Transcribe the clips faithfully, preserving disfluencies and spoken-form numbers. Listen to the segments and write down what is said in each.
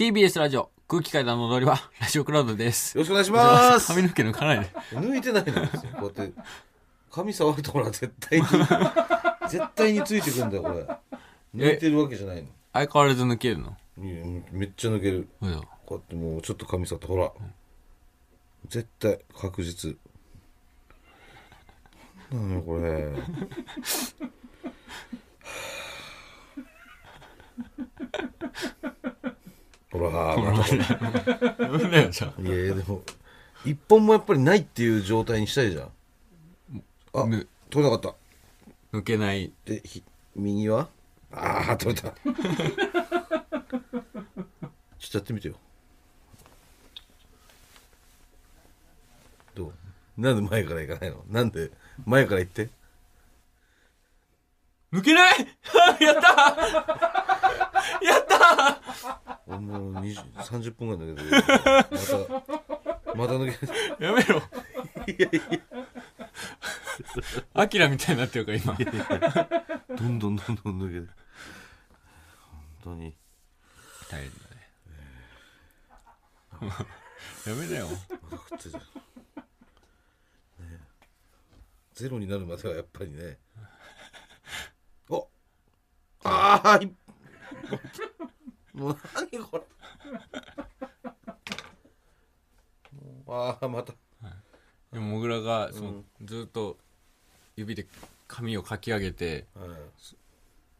ティービーエス ラジオ空気階段の踊り場、ラジオクラウドです。よろしくお願いします。髪の毛抜かないで抜いてないのですよ。こうやって髪触るとほら絶対に絶対についてくるんだよ。これ抜いてるわけじゃないの。相変わらず抜けるの。めっちゃ抜ける。こうやってもうちょっと髪触ってほら、うん、絶対確実なんだこれほらなんだよじゃん。いやいやでも一本もやっぱりないっていう状態にしたいじゃん。あ、取れなかった。抜けないで右はああ取れたちょっとやってみてよ。どう？なんで前から行かないの？なんで前から行って。抜けないやったやったもうさんじゅっぷんぐらい抜けてまたまた抜けてやめろいやいやアキラみたいになってるから今いやいやどんどんどんどん抜けて本当に大変だねやめなよ。まだ食ってるゼロになるまではやっぱりね。お、ああ、もう何これ。ああまた。でもモグラがその、うん、ずっと指で髪をかき上げて、うん、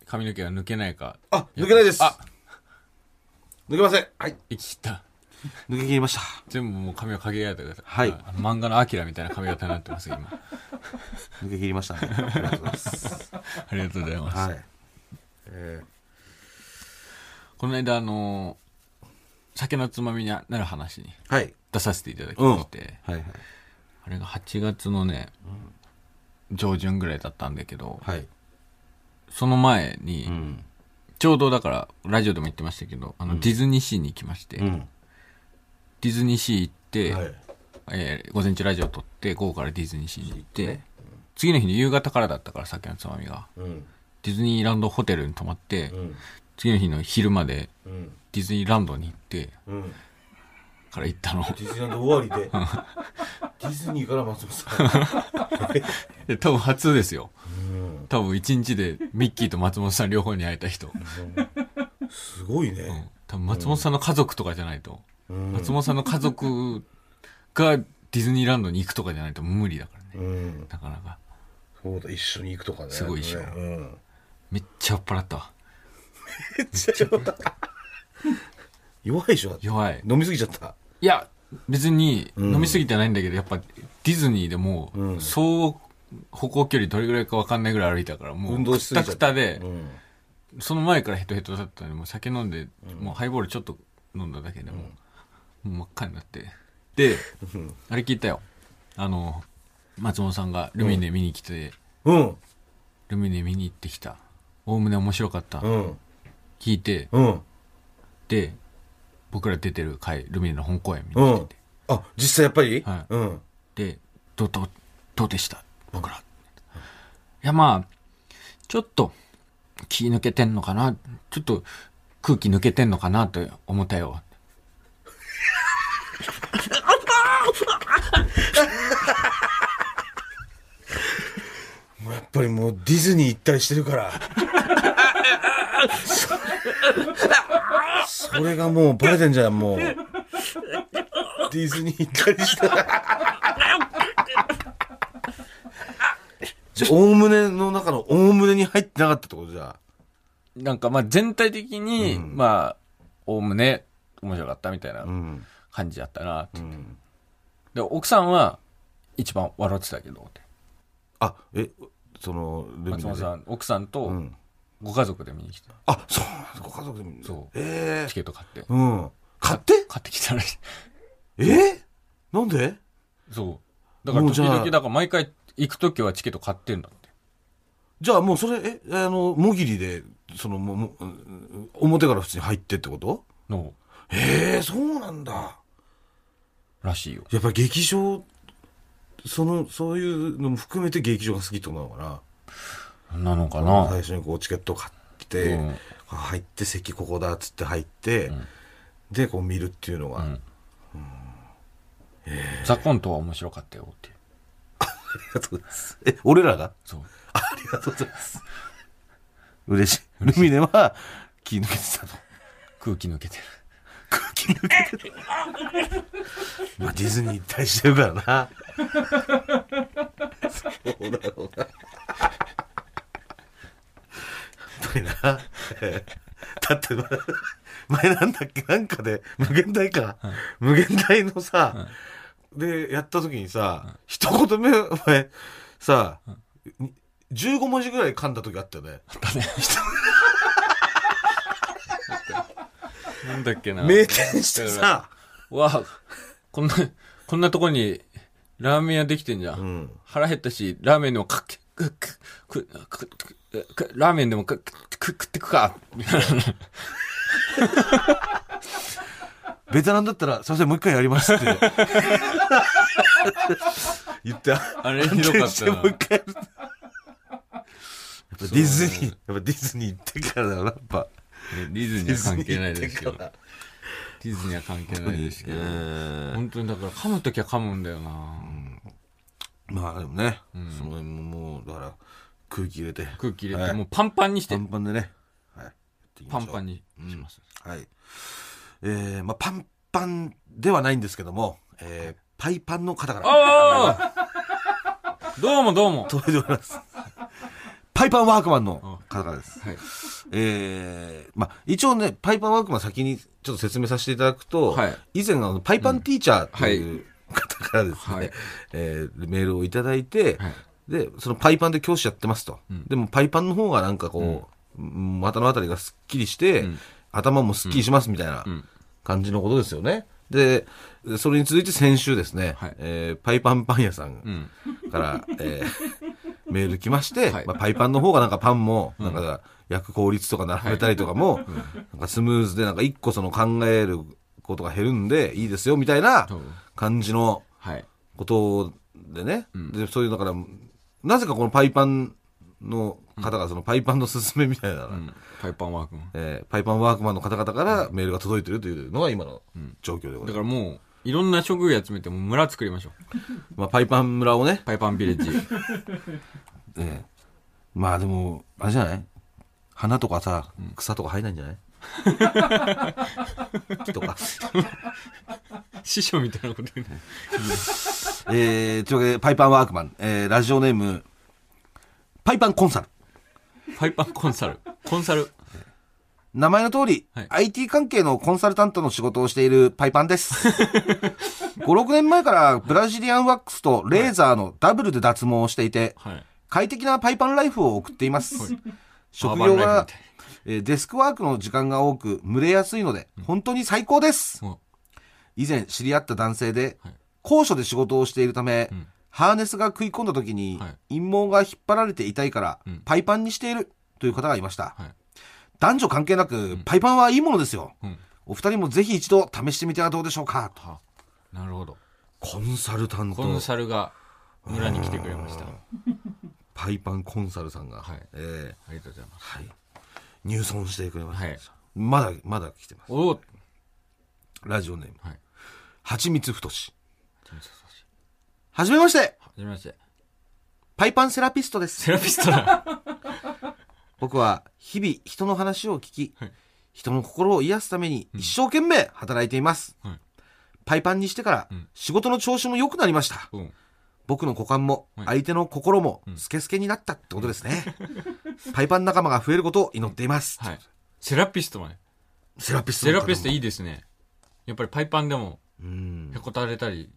髪の毛が抜けないか。あ、抜けないです。あ、抜けません。はい。息切った。抜け切りました。全部もう髪をかき上げてください。はい。あの漫画のアキラみたいな髪型になってます今。抜け切りましたね。ありがとうございます。ありがとうございます。はい。えー、この間あのー、酒のつまみになる話に出させていただきまして、うんはいはい、あれがはちがつのね、うん、上旬ぐらいだったんだけど、はい、その前に、うん、ちょうどだからラジオでも言ってましたけど、あのディズニーシーに行きまして、うん、ディズニーシー行って。はいえー、午前中ラジオ撮って午後からディズニーシーに行って、うん、次の日の夕方からだったから酒のつまみが、うん、ディズニーランドホテルに泊まって、うん、次の日の昼まで、うん、ディズニーランドに行って、うん、から行ったの。ディズニーランド終わりでディズニーから松本さん多分初ですよ、うん、多分いちにちでミッキーと松本さん両方に会えた人、うん、すごいね、うん、多分松本さんの家族とかじゃないと、うん、松本さんの家族がディズニーランドに行くとかじゃないと無理だからね、うん、なかなかそうだ一緒に行くとかねすごい一緒、うん、めっちゃ酔っ払ったわめっちゃ酔っ払った弱いでしょ。弱い。飲みすぎちゃった。いや別に飲みすぎてないんだけど、うん、やっぱディズニーでもう、うん、走歩行距離どれぐらいか分かんないぐらい歩いたからもうくたくたで、うん、その前からヘトヘトだったのでもう酒飲んで、うん、もうハイボールちょっと飲んだだけでもう、うん、もう真っ赤になってであれ聞いたよ。あの松本さんがルミネ見に来て、うん、ルミネ見に行ってきたおおむね面白かった、うん、聞いて、うん、で僕ら出てる回ルミネの本公演見に来てて、うん、あ実際やっぱり、はいうん、でど う, ど, うどうでした僕ら、うん、いやまあちょっと気抜けてんのかなちょっと空気抜けてんのかなと思ったよもうやっぱりもうディズニー行ったりしてるからそれがもうバレてんじゃん。もうディズニー行ったりしてじゃあおおむねの中のおおむねに入ってなかったってことじゃなんかまあ全体的に、うん、まあおおむね面白かったみたいな、うん感じだったなって、うん、で奥さんは一番笑ってたけどってあえそのルミネで松本さん奥さんとご家族で見に来て、うん、あそうご家族で見に来てそう、えー、チケット買って、うん、買って買ってきたらしいえー、なんでそうだから時々だから毎回行くときはチケット買ってんだってじゃあもうそれえあのもぎりでそのもも表から普通に入ってってことのえー、そうなんだらしいよ。やっぱり劇場そのそういうのも含めて劇場が好きってことなのかななのかな。最初にこうチケット買って、うん、入って席ここだっつって入って、でこう見るっていうのが、うんうんえー、ザコントは面白かったよっていう。ありがとうございます。え、俺らが？そう。ありがとうございます。嬉しい。ルミネは気抜けてたと。空気抜けてる。空気抜けてる。まあディズニー一体してるからな。そうだろうな。やっぱりな。だって前なんだっけなんかで無限大か、はい、無限大のさ、はい、でやった時にさ、はい、一言目お前さ、はい、じゅうごもじぐらい噛んだ時あったよね。あったね。なんだっけな。名店してさ、わあこんなこんなとこにラーメン屋できてんじゃん。うん、腹減ったしラーメンでもかっけくくくくラーメンでもかくく食ってくか。ベテランだったらすいませんもう一回やりますって言ってあれひどかったな。もう一回やる。ディズニーやっぱディズニー行ってからだよなやっぱ。ディズニーは関係ないですけど。ディズニーは関係ないですけど。本当にだから噛むときは噛むんだよな。うん、まあでもね、うん、そのもうだから空気入れて空気入れて、はい、もうパンパンにして。パンパンでね。パンパンにします、うん、はい、えーまあ、パンパンではないんですけども、えー、パイパンの方からあどうもどうも届いております。パイパンワークマンの方からです、はいえーまあ、一応ねパイパンワークマン先にちょっと説明させていただくと、はい、以前のパイパンティーチャーという方からですね、うんはいえー、メールをいただいて、はい、でそのパイパンで教師やってますと、うん、でもパイパンの方がなんかこう、うん股のあたりがすっきりして、うん、頭もすっきりしますみたいな感じのことですよね、うんうん、でそれに続いて先週ですね、はいえー、パイパンパン屋さんから、うんえー、メール来まして、はいまあ、パイパンの方がなんかパンもなんか焼く効率とか並べたりとかも、はい、なんかスムーズでなんか一個その考えることが減るんでいいですよみたいな感じのことでね、はい、でそういうだからなぜかこのパイパンの方がそのパイパンのすすめみたいな、うん、パイパンワークマン、えー、パイパンワークマンの方々からメールが届いてるというのが今の状況でございます、うん、だからもういろんな職業集めても村作りましょう、まあ、パイパン村をねパイパンビレッジ、えー、まあでもあれじゃない花とかさ草とか生えないんじゃない、うん、木とか師匠みたいなこと言うね、えー、というわけでパイパンワークマン、えー、ラジオネームパイパンコンサルパイパンコンサルコンサル名前の通り、はい、アイティー 関係のコンサルタントの仕事をしているパイパンですごろくねんまえからブラジリアンワックスとレーザーのダブルで脱毛をしていて、はい、快適なパイパンライフを送っています、はい、職業がデスクワークの時間が多く蒸れやすいので、うん、本当に最高です、うん、以前知り合った男性で、はい、高所で仕事をしているため、うんハーネスが食い込んだ時に陰毛が引っ張られて痛いからパイパンにしているという方がいました、はい、男女関係なくパイパンはいいものですよ、うん、お二人もぜひ一度試してみてはどうでしょうかと、はあ、なるほどコンサルタントコンサルが村に来てくれましたパイパンコンサルさんが、はいえー、ありがとうございます、はい、入村してくれました、はい、まだまだ来てます。おラジオネーム、はい、はちみつふとしはじめましてはじめましてパイパンセラピストですセラピストだ僕は日々人の話を聞き、はい、人の心を癒すために一生懸命働いています、うん、パイパンにしてから仕事の調子も良くなりました、うん、僕の股間も相手の心もスケスケになったってことですね、うん、パイパン仲間が増えることを祈っています、はい、セラピストはねセラピストセラピストいいですねやっぱりパイパンでもへこたれたり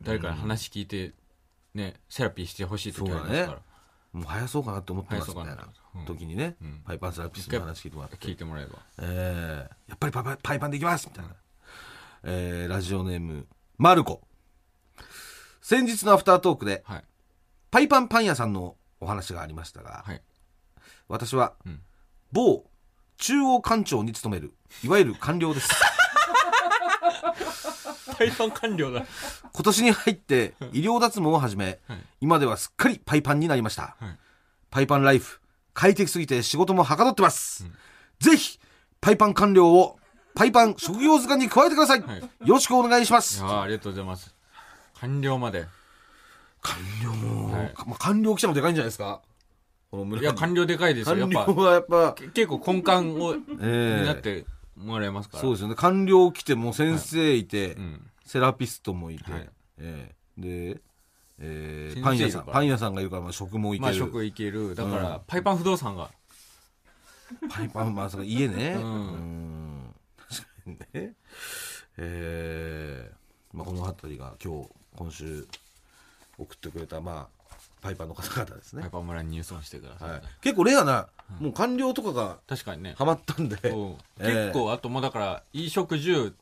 誰かに話聞いて、ねうん、セラピーしてほしいときありますから、ね、もう早そうかなって思ってますみたいな時にね、うん、パイパンセラピストの話聞いてもらって聞いてもらえば、えー、やっぱりパイパン、パイパンでいきますみたいな、えー、ラジオネームマルコ先日のアフタートークで、はい、パイパンパン屋さんのお話がありましたが、はい、私は、うん、某中央官庁に勤めるいわゆる官僚ですパイパン官僚だ今年に入って医療脱毛を始め、はい、今ではすっかりパイパンになりました、はい、パイパンライフ快適すぎて仕事もはかどってます、うん、ぜひパイパン官僚をパイパン職業図鑑に加えてください、はい、よろしくお願いします。いやありがとうございます。官僚まで官僚、はい、まあ、官僚記者もでかいんじゃないですか。いや官僚でかいですよ。官僚はやっぱ結構根幹をになってもらえますから。そうですよね。官僚来ても先生いて、はい、うん、セラピストもいて、はい、えー、で、えー、パン屋さんパン屋さんがいるから、まあ、食もいける、まあ、食いけるだから、うん、パイパン不動産がパイパン、まあ、家ね、うん、うん確かにね、えーまあ、この辺りが今日今週送ってくれた、まあ、パイパンの方々ですね。パイパン村に入村してください、はい、結構レアな、うん、もう官僚とかが確かにねハマったんで、えー、結構あともうだから衣食住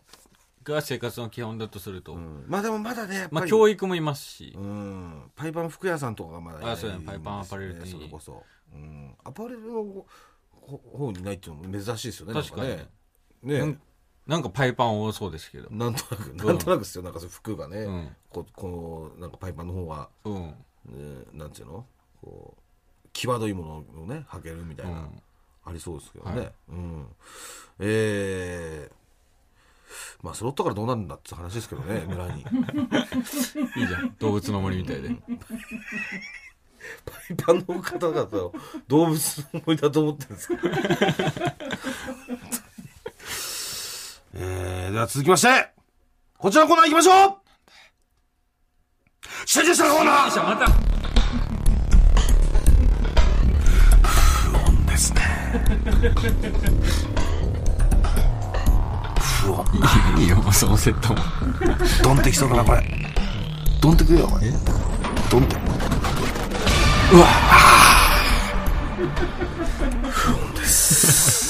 が生活の基本だとすると、うん、まあでもまだねやっぱり、まあ、教育もいますし、うん、パイパン服屋さんとかがまだいないですね。あそうね、パイパンアパレル店、それこそ、うん、アパレルの方にないっていうのも珍しいですよね。確かにね、ね、なんなんかパイパン多そうですけど、なんとなくなんとなくですよ、うん、なんかその服がね、うん、ここのなんかパイパンの方は、うん、ね、なんていうのこう際どいものをね履けるみたいな、うん、ありそうですけどね、はい、うん、えー、まあ揃ったからどうなるんだって話ですけどね村にいいじゃん動物の森みたいでパイパンの方々を動物の森だと思ってるんですけどえー、では続きましてこちらのコーナー行きましょう。失礼したコーナーまた不穏ですね不穏いいよそのセットもドンってきそうだなこれドンってくるよこれドンってうわ不穏です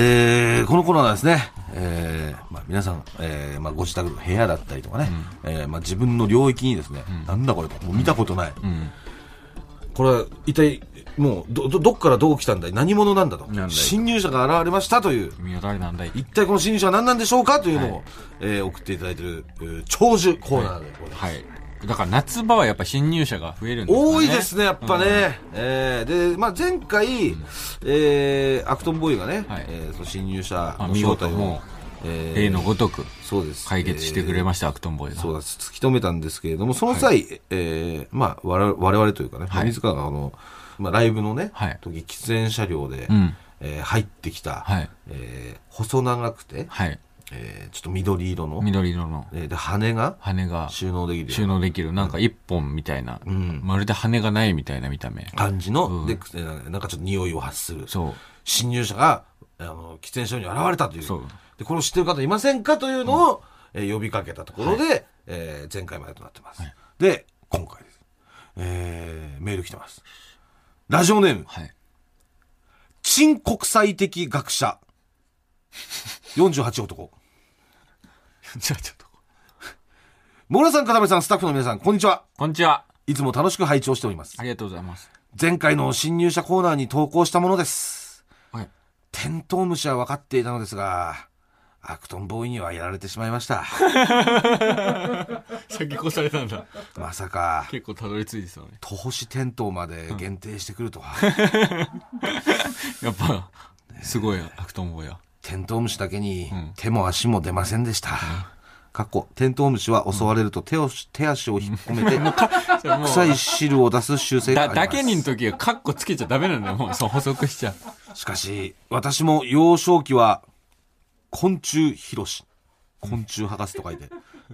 えー、このコーナーはですね、えーまあ、皆さん、えーまあ、ご自宅の部屋だったりとかね、うん、えーまあ、自分の領域にですね、うん、なんだこれもう見たことない、うん、これは一体もう ど, ど, どっからどう来たんだい何者なんだとなんだ侵入者が現れましたという見当たりなんだい一体この侵入者は何なんでしょうかというのを、はい、えー、送っていただいている、えー、長寿コーナーでございます、はいはい。だから夏場はやっぱ侵入者が増えるんですかね。多いですねやっぱね、うん、えー、で、まあ、前回、うん、えー、アクトンボーイがね、はい、えー、その侵入者の見事も、えー、例のごとくそうです解決してくれました、えー、アクトンボーイがそうです突き止めたんですけれどもその際、はい、えーまあ、我々というかね自ら、はい、あの、まあ、ライブのね、はい、時喫煙車両で、うん、えー、入ってきた、はい、えー、細長くて、はい、えー、ちょっと緑色の緑色の、えー、で羽が羽が収納できる収納できるなんか一本みたいな、うん、まるで羽がないみたいな見た目感じの、うん、でなんかちょっと匂いを発するそう侵入者があの喫煙所に現れたというそうでこれを知ってる方いませんかというのを、うん、えー、呼びかけたところで、はい、えー、前回までとなってます、はい、で今回です、えー、メール来てますラジオネーム、はい、陳国際的学者よんじゅうはち男ちょっともぐらさん、かたまりさん、スタッフの皆さん、こんにちは。こんにちは。いつも楽しく拝聴しております。ありがとうございます。前回の侵入者コーナーに投稿したものです。はい。テントウムシは分かっていたのですが、アクトンボーイにはやられてしまいました。先越されたんだ。まさか。結構たどり着いてたのね。トホシテントウまで限定してくるとは。うん、やっぱ、すごいアクトンボーイは。テントウムシだけに手も足も出ませんでした、うん、かっこテントウムシは襲われると 手, を手足を引っ込めて臭い汁を出す習性があります だ, だけにの時はカッコつけちゃダメなんだよもうそう補足しちゃうしかし私も幼少期は昆虫博士昆虫博士と書いて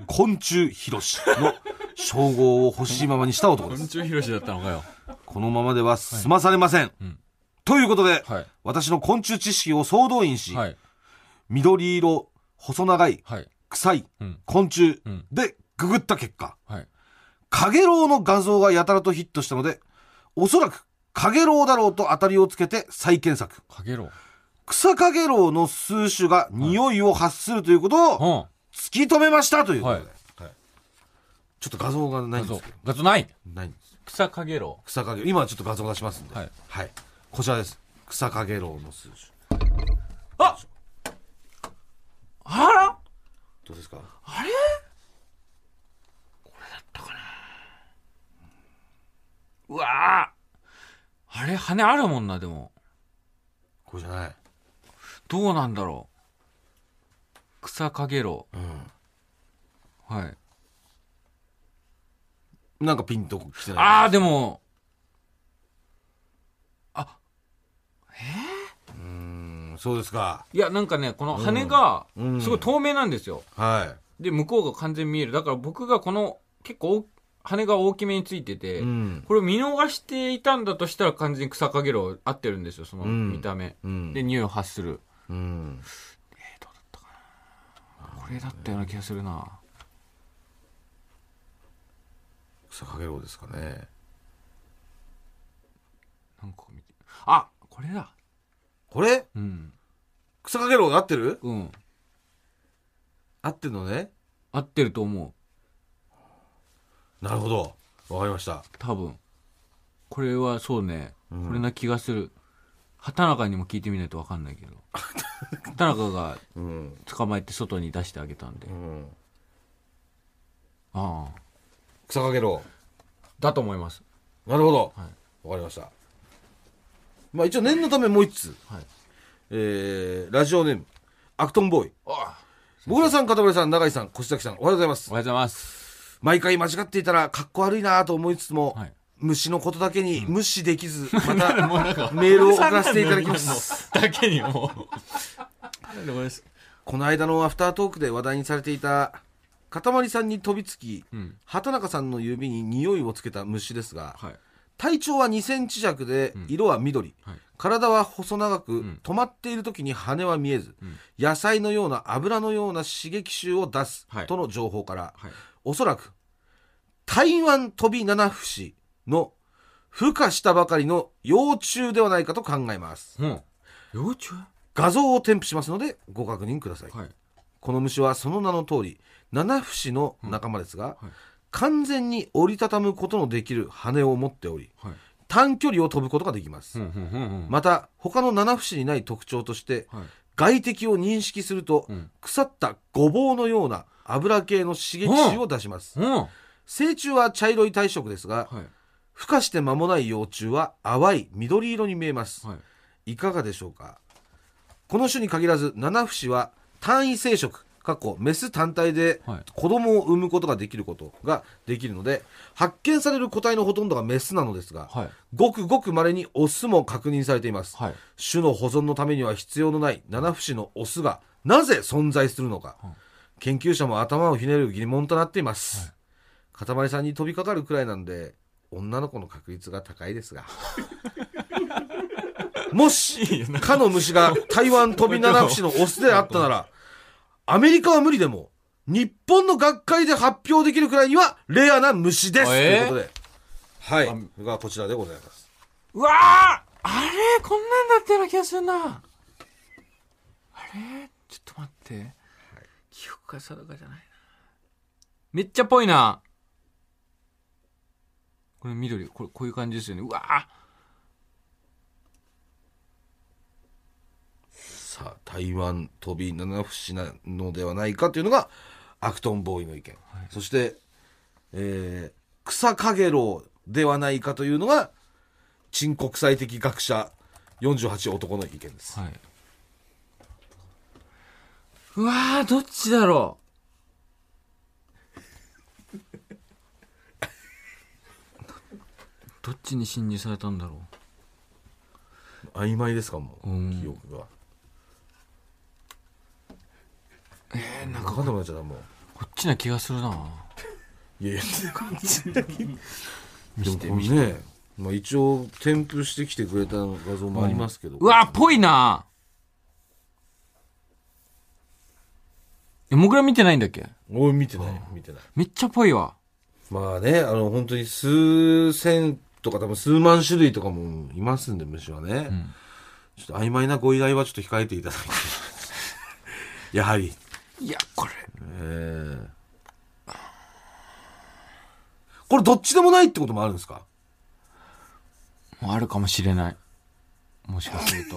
昆虫博士の称号を欲しいままにした男です昆虫博士だったのかよこのままでは済まされません、はい、うん、ということで、はい、私の昆虫知識を総動員し、はい、緑色、細長い、はい、臭い、うん、昆虫でググった結果、はい、カゲロウの画像がやたらとヒットしたので、おそらくカゲロウだろうと当たりをつけて再検索。カゲロウ。草カゲロウの数種が匂いを発するということを突き止めましたということで、はいはい、ちょっと画像がないんですけど。画像ない。ないんです。草カゲロウ。草カゲロウ。今はちょっと画像出しますんで。はい。はいこちらです。草カゲロウの数種。あっあらどうですかあれこれだったかなうわあれ羽あるもんな、でも。これじゃない。どうなんだろう。草かげろう、うん、はい、なんかピンときてない。ああ、でもあ、えー、うーん、そうですか。いや、なんかね、この羽がすごい透明なんですよ、うんうん、はい、で向こうが完全に見える。だから僕がこの結構羽が大きめについてて、うん、これを見逃していたんだとしたら完全に草かげろう合ってるんですよ、その見た目、うん、で匂いを発する、うん、えー、どうだったかな、これだったような気がするな。草かげろうですかね。なんか見て、あ、これだ、これ、うん、草かげろうが合ってる、うん、合ってるのね。合ってると思う。なるほど、わかりました。多分これはそうね、うん、これな気がする。畑中にも聞いてみないと分かんないけど畑中が捕まえて外に出してあげたんで、うん、ああ、草かけろだと思います。なるほど、はい、わかりました。まあ一応念のためもう一つ、はい、えー、ラジオネームアクトンボーイ。もぐらさん、片森さん、永井さん、越崎さん、おはようございます。おはようございます。毎回間違っていたらかっこ悪いなと思いつつも、はい、虫のことだけに無視できず、うん、またメールを送らせていただきますだけにもうこの間のアフタートークで話題にされていたかたまりさんに飛びつき、うん、畑中さんの指に匂いをつけた虫ですが、はい、体長はにセンチ弱で色は緑、うん、はい、体は細長く、うん、止まっている時に羽は見えず、うん、野菜のような油のような刺激臭を出す、はい、との情報から、はい、おそらく台湾飛び七節の孵化したばかりの幼虫ではないかと考えます、うん、幼虫？画像を添付しますのでご確認ください、はい、この虫はその名の通り七節の仲間ですが、うん、はい、完全に折りたたむことのできる羽を持っており、はい、短距離を飛ぶことができます、うんうんうんうん、また他の七節にない特徴として、はい、外敵を認識すると、うん、腐ったごぼうのような油系の刺激臭を出します、うんうん、成虫は茶色い体色ですが、はい、孵化して間もない幼虫は淡い緑色に見えます、はい、いかがでしょうか。この種に限らず七節は単位生殖メス単体で子供を産むことができることができるので、発見される個体のほとんどがメスなのですが、はい、ごくごく稀にオスも確認されています、はい、種の保存のためには必要のない七節のオスがなぜ存在するのか、うん、研究者も頭をひねる疑問となっています、はい、かたまりさんに飛びかかるくらいなんで女の子の確率が高いですがもしかの虫が台湾飛び七節のオスであったならアメリカは無理でも日本の学会で発表できるくらいにはレアな虫です、えー、ということで、はい、がこちらでございます。うわー、あれ、こんなんだったような気がするな。あれ、ちょっと待って、はい、記憶が定かじゃないな。めっちゃぽいな、これ緑、これこういう感じですよね。うわー、さあ台湾飛び七節なのではないかというのがアクトンボーイの意見、はい、そして、えー、草かげろうではないかというのが陳国際的学者よんじゅうはち男の意見です、はい、うわー、どっちだろうどっちに侵入されたんだろう。曖昧ですか、もう、うん、記憶が。えー、なんか分かんなくなっちゃった。もうこっちな気がするな。いやいやこっちな気がでもこれね、まあ、一応添付してきてくれた画像もありますけど、うん、うわっぽいな。もぐら見てないんだっけ。俺見てない、見てない。めっちゃぽいわ。まあね、あの本当に数千とか多分数万種類とかもいますんで虫はね、うん、ちょっと曖昧なご依頼はちょっと控えていただいてやはり、いや、これ、えー、これどっちでもないってこともあるんですか。もうあるかもしれない、もしかすると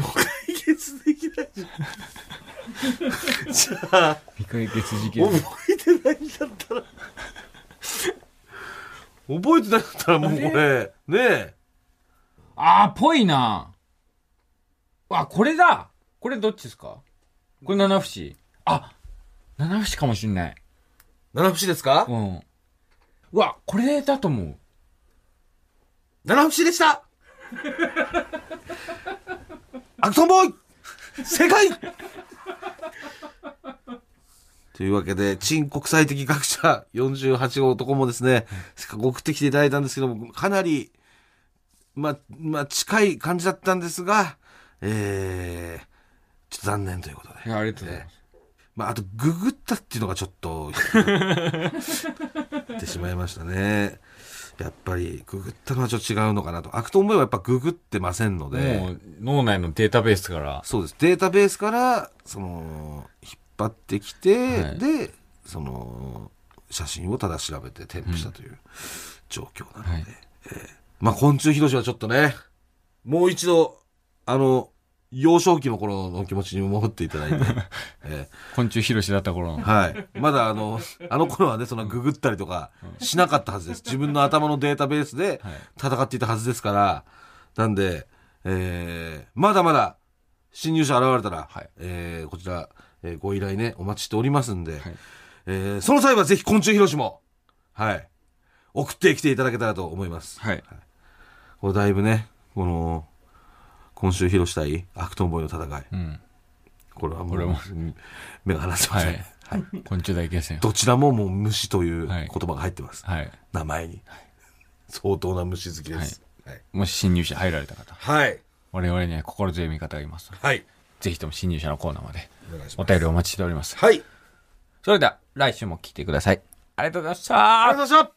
もう解決できないじゃんじゃあ未解決事件覚えてないんだったら覚えてなかったらもうこれねえ、あー、ぽいな。あ、これだ。これどっちですか？これ七節。あ、七節かもしんない。七節ですか？うん。うわ、これだと思う。七節でした。アクションボーイ正解。というわけで、陳国際的学者よんじゅうはちごうとこもですね、送ってきていただいたんですけども、かなり、ま、ま、近い感じだったんですが、えー、ちょっと残念ということで。ありがとうございます。えー、まあ、あと、ググったっていうのがちょっと、言ってしまいましたね。やっぱり、ググったのはちょっと違うのかなと。アクトンボーイはやっぱググってませんので。もう、脳内のデータベースから。そうです。データベースから、その、引っ張ってきて、はい、でその写真をただ調べて添付したという状況なので、はい、えー、まあ昆虫ひろしはちょっとね、もう一度あの幼少期の頃の気持ちに戻っていただいて、えー、昆虫ひろしだった頃の、はい、まだあのあの頃はね、そのググったりとかしなかったはずです。自分の頭のデータベースで戦っていたはずですから。なんで、えー、まだまだ侵入者現れたら、はい、えー、こちらご依頼ね、お待ちしておりますんで、はい、えー、その際はぜひ昆虫ひろしも、はい、送ってきていただけたらと思います。はい。はい、これだいぶね、この、昆虫ひろし対アクトンボーイの戦い。うん、これはもう、も目が離せません。はいはい、昆虫大決戦。どちらももう虫という言葉が入ってます。はい、名前に、はい。相当な虫好きです。はいはい、もし侵入者入られた方。はい。我々には心強い味方がいます。はい。ぜひとも侵入者のコーナーまでお便りお待ちしております。はい。それでは来週も聞いてください。ありがとうございました。ありがとうございました。